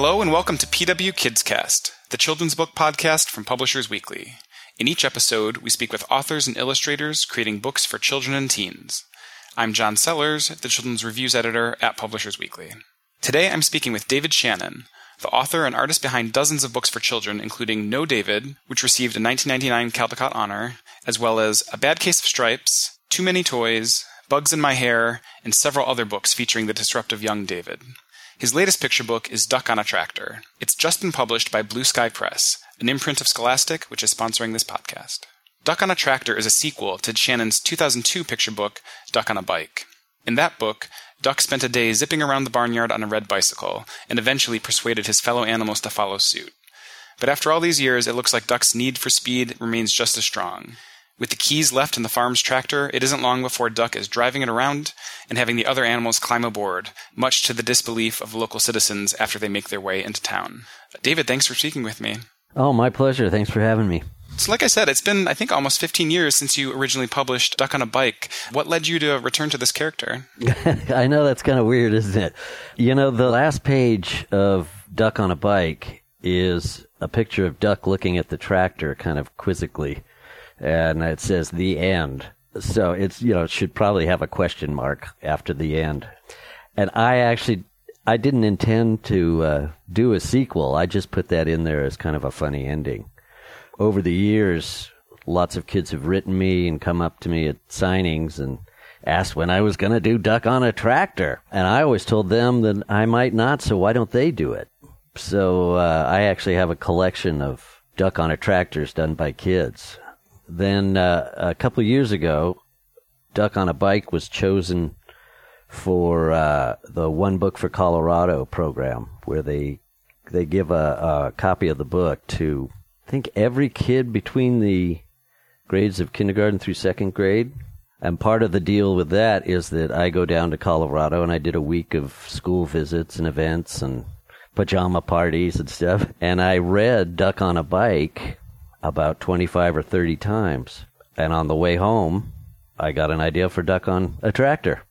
Hello and welcome to PW Kids Cast, the children's book podcast from Publishers Weekly. In each episode, we speak with authors and illustrators creating books for children and teens. I'm John Sellers, the children's reviews editor at Publishers Weekly. Today, I'm speaking with David Shannon, the author and artist behind dozens of books for children, including No David, which received a 1999 Caldecott Honor, as well as A Bad Case of Stripes, Too Many Toys, Bugs in My Hair, and several other books featuring the disruptive young David. His latest picture book is Duck on a Tractor. It's just been published by Blue Sky Press, an imprint of Scholastic, which is sponsoring this podcast. Duck on a Tractor is a sequel to Shannon's 2002 picture book, Duck on a Bike. In that book, Duck spent a day zipping around the barnyard on a red bicycle, and eventually persuaded his fellow animals to follow suit. But after all these years, it looks like Duck's need for speed remains just as strong. With the keys left in the farm's tractor, it isn't long before Duck is driving it around and having the other animals climb aboard, much to the disbelief of local citizens after they make their way into town. David, thanks for speaking with me. Oh, my pleasure. Thanks for having me. So like I said, it's been, I think, almost 15 years since you originally published Duck on a Bike. What led you to return to this character? I know that's kind of weird, isn't it? You know, the last page of Duck on a Bike is a picture of Duck looking at the tractor kind of quizzically. And it says the end. So it's, you know, it should probably have a question mark after the end. And I didn't intend to do a sequel. I just put that in there as kind of a funny ending. Over the years, lots of kids have written me and come up to me at signings and asked when I was going to do Duck on a Tractor. And I always told them that I might not, so why don't they do it? So I actually have a collection of Duck on a Tractors done by kids. Then a couple of years ago, Duck on a Bike was chosen for the One Book for Colorado program, where they give a copy of the book to, I think, every kid between the grades of kindergarten through second grade. And part of the deal with that is that I go down to Colorado, and I did a week of school visits and events and pajama parties and stuff. And I read Duck on a Bike about 25 or 30 times. And on the way home, I got an idea for Duck on a Tractor.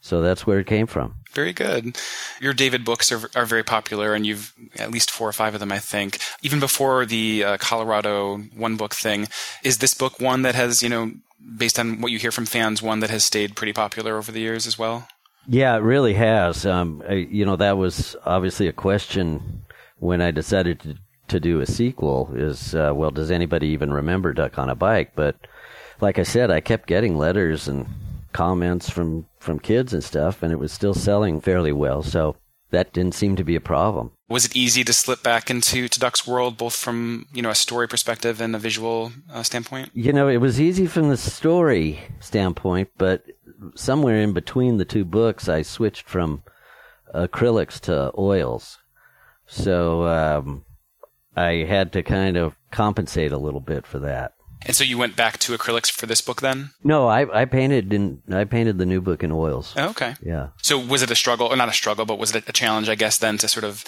So that's where it came from. Very good. Your David books are very popular, and you've at least 4 or 5 of them, I think. Even before the Colorado one book thing, is this book one that has, you know, based on what you hear from fans, one that has stayed pretty popular over the years as well? Yeah, it really has. You know, that was obviously a question when I decided to do a sequel is, well, does anybody even remember Duck on a Bike? But like I said, I kept getting letters and comments from kids and stuff, and it was still selling fairly well. So that didn't seem to be a problem. Was it easy to slip back into Duck's world, both from, you know, a story perspective and a visual standpoint? You know, it was easy from the story standpoint, but somewhere in between the two books, I switched from acrylics to oils. So, I had to kind of compensate a little bit for that. And so you went back to acrylics for this book then? No, I painted the new book in oils. Oh, okay. Yeah. So was it a struggle, or not a struggle, but was it a challenge, I guess, then to sort of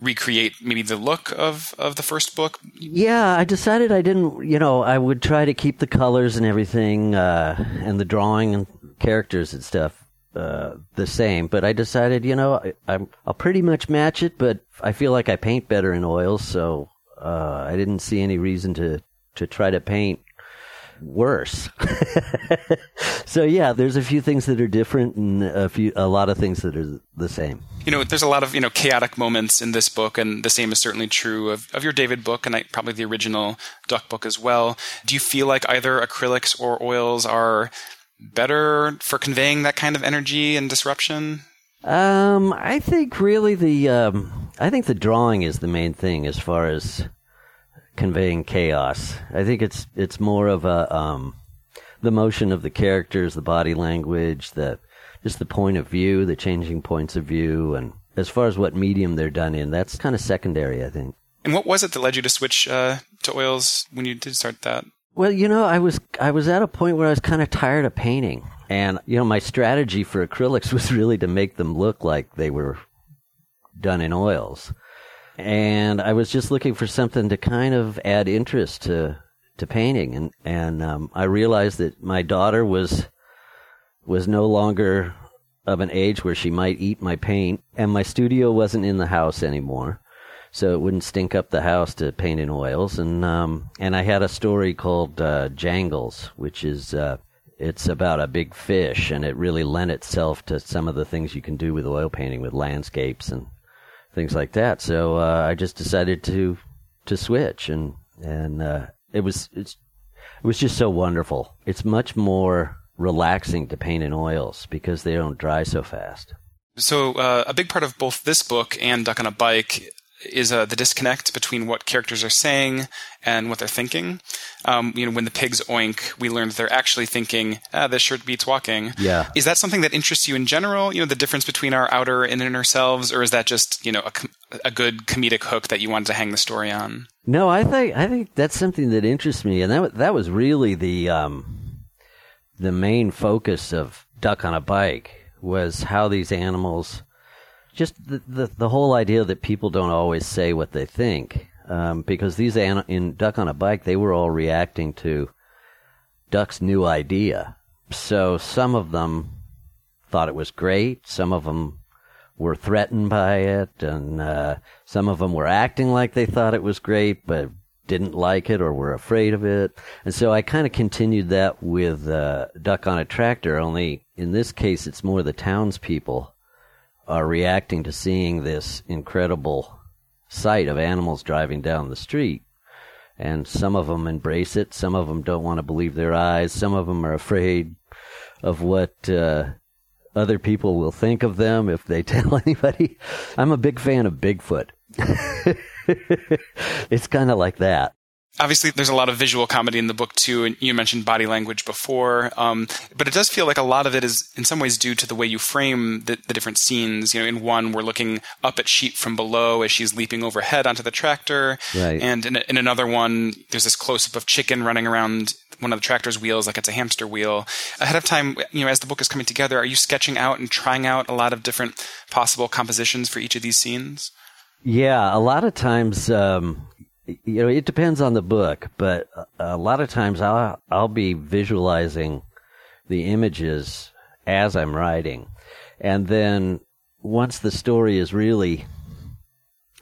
recreate maybe the look of the first book? Yeah, I decided I didn't, you know, I would try to keep the colors and everything and the drawing and characters and stuff the same, but I decided, you know, I'll pretty much match it, but I feel like I paint better in oils, so I didn't see any reason to try to paint worse. So yeah, there's a few things that are different and a lot of things that are the same. You know, there's a lot of, you know, chaotic moments in this book, and the same is certainly true of your David book and probably the original Duck book as well. Do you feel like either acrylics or oils are better for conveying that kind of energy and disruption? I think really the drawing is the main thing as far as conveying chaos. I think it's more of a the motion of the characters, the body language, the point of view, the changing points of view, and as far as what medium they're done in, that's kind of secondary, I think. And what was it that led you to switch to oils when you did start that? Well, you know, I was at a point where I was kind of tired of painting. And, you know, my strategy for acrylics was really to make them look like they were done in oils. And I was just looking for something to kind of add interest to painting. And I realized that my daughter was no longer of an age where she might eat my paint, and my studio wasn't in the house anymore, so it wouldn't stink up the house to paint in oils. And I had a story called Jangles, which is it's about a big fish, and it really lent itself to some of the things you can do with oil painting, with landscapes and things like that. So I just decided to switch, and it was just so wonderful. It's much more relaxing to paint in oils because they don't dry so fast. So a big part of both this book and Duck on a Bike is the disconnect between what characters are saying and what they're thinking. When the pigs oink, we learned they're actually thinking, this shirt beats walking. Yeah. Is that something that interests you in general? You know, the difference between our outer and inner selves, or is that just, a good comedic hook that you wanted to hang the story on? No, I think that's something that interests me. And that was really the main focus of Duck on a Bike, was how these animals... Just the whole idea that people don't always say what they think, because these in Duck on a Bike, they were all reacting to Duck's new idea. So some of them thought it was great, some of them were threatened by it, and some of them were acting like they thought it was great but didn't like it or were afraid of it. And so I kind of continued that with Duck on a Tractor, only in this case it's more the townspeople are reacting to seeing this incredible sight of animals driving down the street. And some of them embrace it, some of them don't want to believe their eyes, some of them are afraid of what other people will think of them if they tell anybody. I'm a big fan of Bigfoot. It's kind of like that. Obviously, there's a lot of visual comedy in the book, too, and you mentioned body language before, but it does feel like a lot of it is in some ways due to the way you frame the different scenes. In one, we're looking up at sheep from below as she's leaping overhead onto the tractor, right. And in another one, there's this close-up of chicken running around one of the tractor's wheels like it's a hamster wheel. Ahead of time, as the book is coming together, are you sketching out and trying out a lot of different possible compositions for each of these scenes? Yeah, a lot of times... it depends on the book, but a lot of times I'll be visualizing the images as I'm writing. And then once the story is really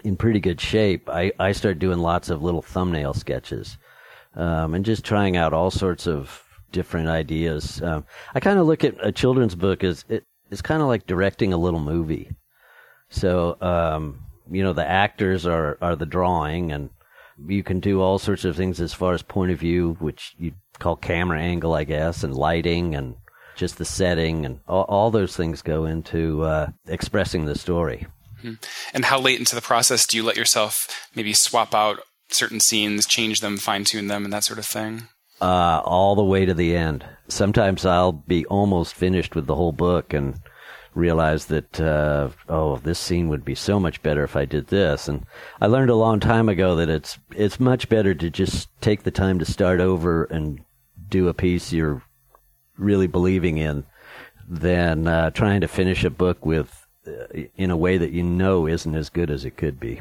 in pretty good shape, I start doing lots of little thumbnail sketches and just trying out all sorts of different ideas. I kind of look at a children's book as it's kind of like directing a little movie. So, the actors are the drawing, and you can do all sorts of things as far as point of view, which you'd call camera angle, I guess, and lighting and just the setting. And all those things go into expressing the story. Mm-hmm. And how late into the process do you let yourself maybe swap out certain scenes, change them, fine-tune them, and that sort of thing? All the way to the end. Sometimes I'll be almost finished with the whole book and realize that, this scene would be so much better if I did this. And I learned a long time ago that it's much better to just take the time to start over and do a piece you're really believing in than trying to finish a book with in a way that isn't as good as it could be.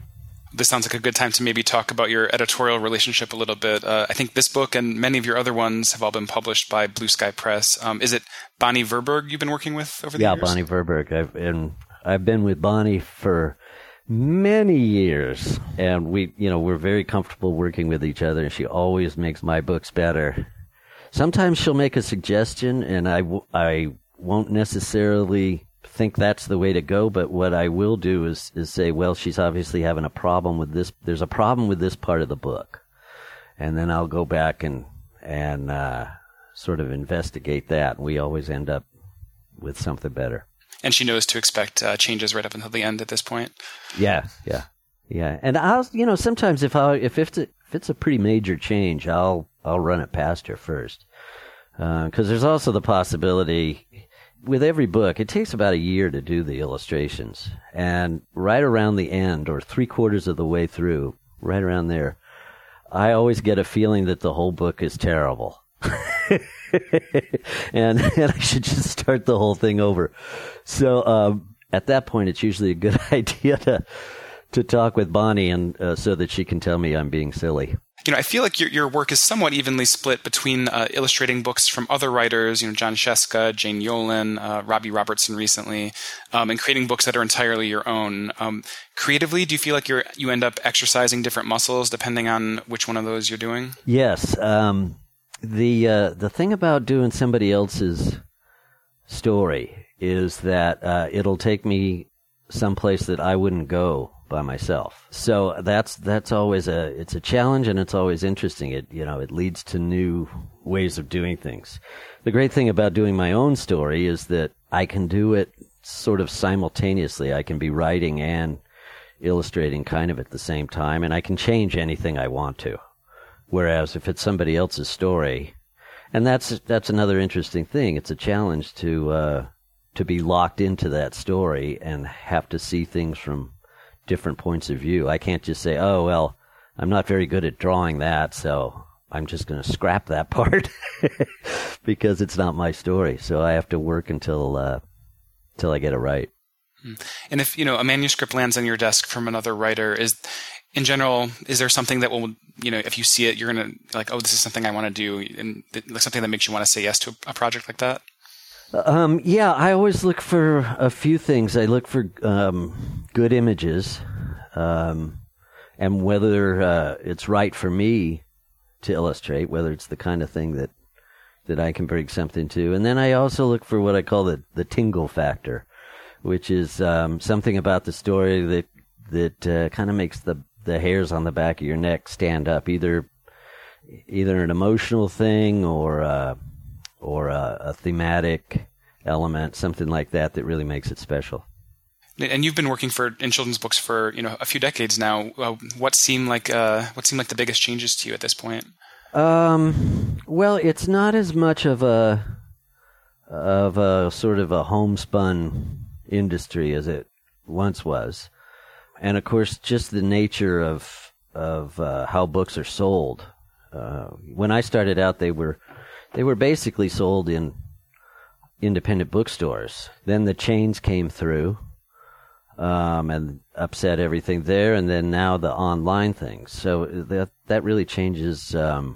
This sounds like a good time to maybe talk about your editorial relationship a little bit. I think this book and many of your other ones have all been published by Blue Sky Press. Is it Bonnie Verberg you've been working with over the years? Yeah, Bonnie Verberg. I've been with Bonnie for many years, and we're very comfortable working with each other, and she always makes my books better. Sometimes she'll make a suggestion, and I won't necessarily think that's the way to go, but what I will do is say, well, she's obviously having a problem with this. There's a problem with this part of the book. And then I'll go back and sort of investigate that. We always end up with something better. And she knows to expect changes right up until the end at this point. Yeah. And I'll, sometimes if it's a pretty major change, I'll run it past her first. 'Cause there's also the possibility... With every book, it takes about a year to do the illustrations. And right around the end, or three-quarters of the way through, right around there, I always get a feeling that the whole book is terrible. and I should just start the whole thing over. So at that point, it's usually a good idea to to talk with Bonnie, and so that she can tell me I'm being silly. You know, I feel like your work is somewhat evenly split between illustrating books from other writers, you know, John Scieszka, Jane Yolen, Robbie Robertson recently, and creating books that are entirely your own. Creatively, do you feel like you end up exercising different muscles depending on which one of those you're doing? Yes. The thing about doing somebody else's story is that it'll take me someplace that I wouldn't go by myself. So that's always it's a challenge, and it's always interesting. It leads to new ways of doing things. The great thing about doing my own story is that I can do it sort of simultaneously. I can be writing and illustrating kind of at the same time, and I can change anything I want to. Whereas if it's somebody else's story, and that's another interesting thing. It's a challenge to be locked into that story and have to see things from different points of view. I can't just say, oh, well, I'm not very good at drawing that, so I'm just going to scrap that part because it's not my story. So I have to work until I get it right. And if, you know, a manuscript lands on your desk from another writer, in general, is there something that will, you know, if you see it, you're going to like, oh, this is something I want to do, and something that makes you want to say yes to a project like that? Yeah, I always look for a few things. I look for good images, and whether it's right for me to illustrate, whether it's the kind of thing that I can bring something to. And then I also look for what I call the tingle factor, which is something about the story that kind of makes the hairs on the back of your neck stand up, either an emotional thing or a thematic element, something like that really makes it special. And you've been working in children's books for, you know, a few decades now. What seemed like the biggest changes to you at this point? Well, it's not as much of a sort of a homespun industry as it once was, and of course, just the nature of how books are sold. When I started out, they were basically sold in independent bookstores. Then the chains came through and upset everything there, and then now the online things. So that really changes the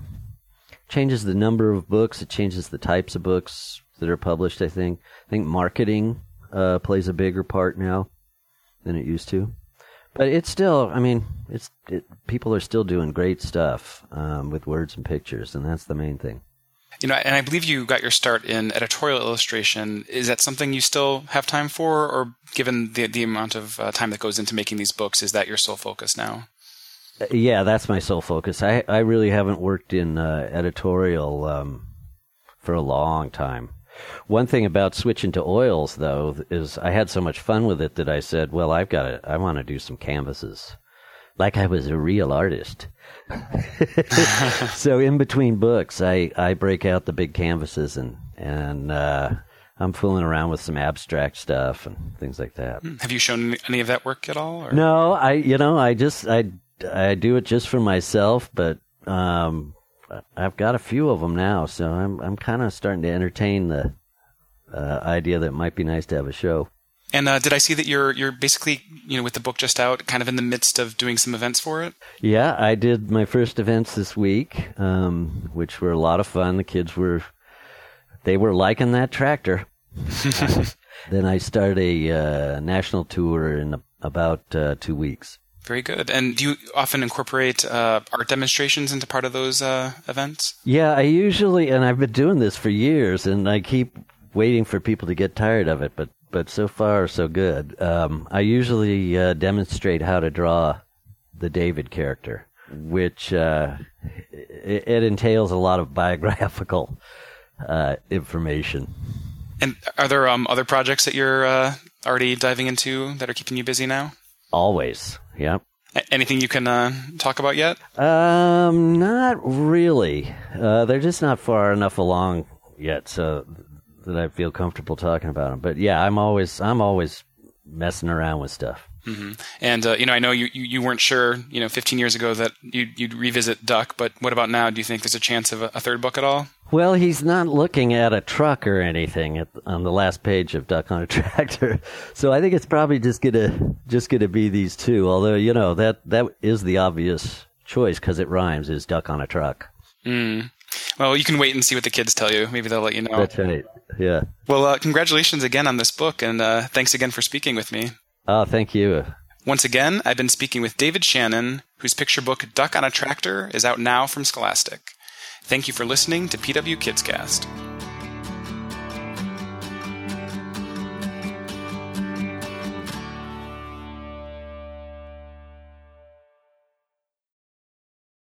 number of books. It changes the types of books that are published, I think. I think marketing plays a bigger part now than it used to. But it's still, I mean, people are still doing great stuff with words and pictures, and that's the main thing. You know, and I believe you got your start in editorial illustration. Is that something you still have time for, or given the amount of time that goes into making these books, is that your sole focus now? Yeah, that's my sole focus. I really haven't worked in editorial for a long time. One thing about switching to oils, though, is I had so much fun with it that I said, well, I want to do some canvases. Like I was a real artist. So in between books, I break out the big canvases and I'm fooling around with some abstract stuff and things like that. Have you shown any of that work at all? Or? No, I do it just for myself, but I've got a few of them now, so I'm kind of starting to entertain the idea that it might be nice to have a show. And did I see that you're basically, you know, with the book just out, kind of in the midst of doing some events for it? Yeah, I did my first events this week, which were a lot of fun. The kids were liking that tractor. Then I start a national tour in about 2 weeks. Very good. And do you often incorporate art demonstrations into part of those events? Yeah, I usually, and I've been doing this for years, and I keep waiting for people to get tired of it, but so far, so good. I usually demonstrate how to draw the David character, which it entails a lot of biographical information. And are there other projects that you're already diving into that are keeping you busy now? Always, yeah. Anything you can talk about yet? Not really. They're just not far enough along yet, so that I feel comfortable talking about them. But yeah, I'm always messing around with stuff. Mm-hmm. And, you know, I know you weren't sure, 15 years ago that you'd revisit Duck, but what about now? Do you think there's a chance of a third book at all? Well, he's not looking at a truck or anything on the last page of Duck on a Tractor. So I think it's probably just gonna be these two. Although, that is the obvious choice because it rhymes, is Duck on a Truck. Mm. Well, you can wait and see what the kids tell you. Maybe they'll let you know. That's right. Yeah. Well, congratulations again on this book, and thanks again for speaking with me. Oh, thank you. Once again, I've been speaking with David Shannon, whose picture book Duck on a Tractor is out now from Scholastic. Thank you for listening to PW Kidscast.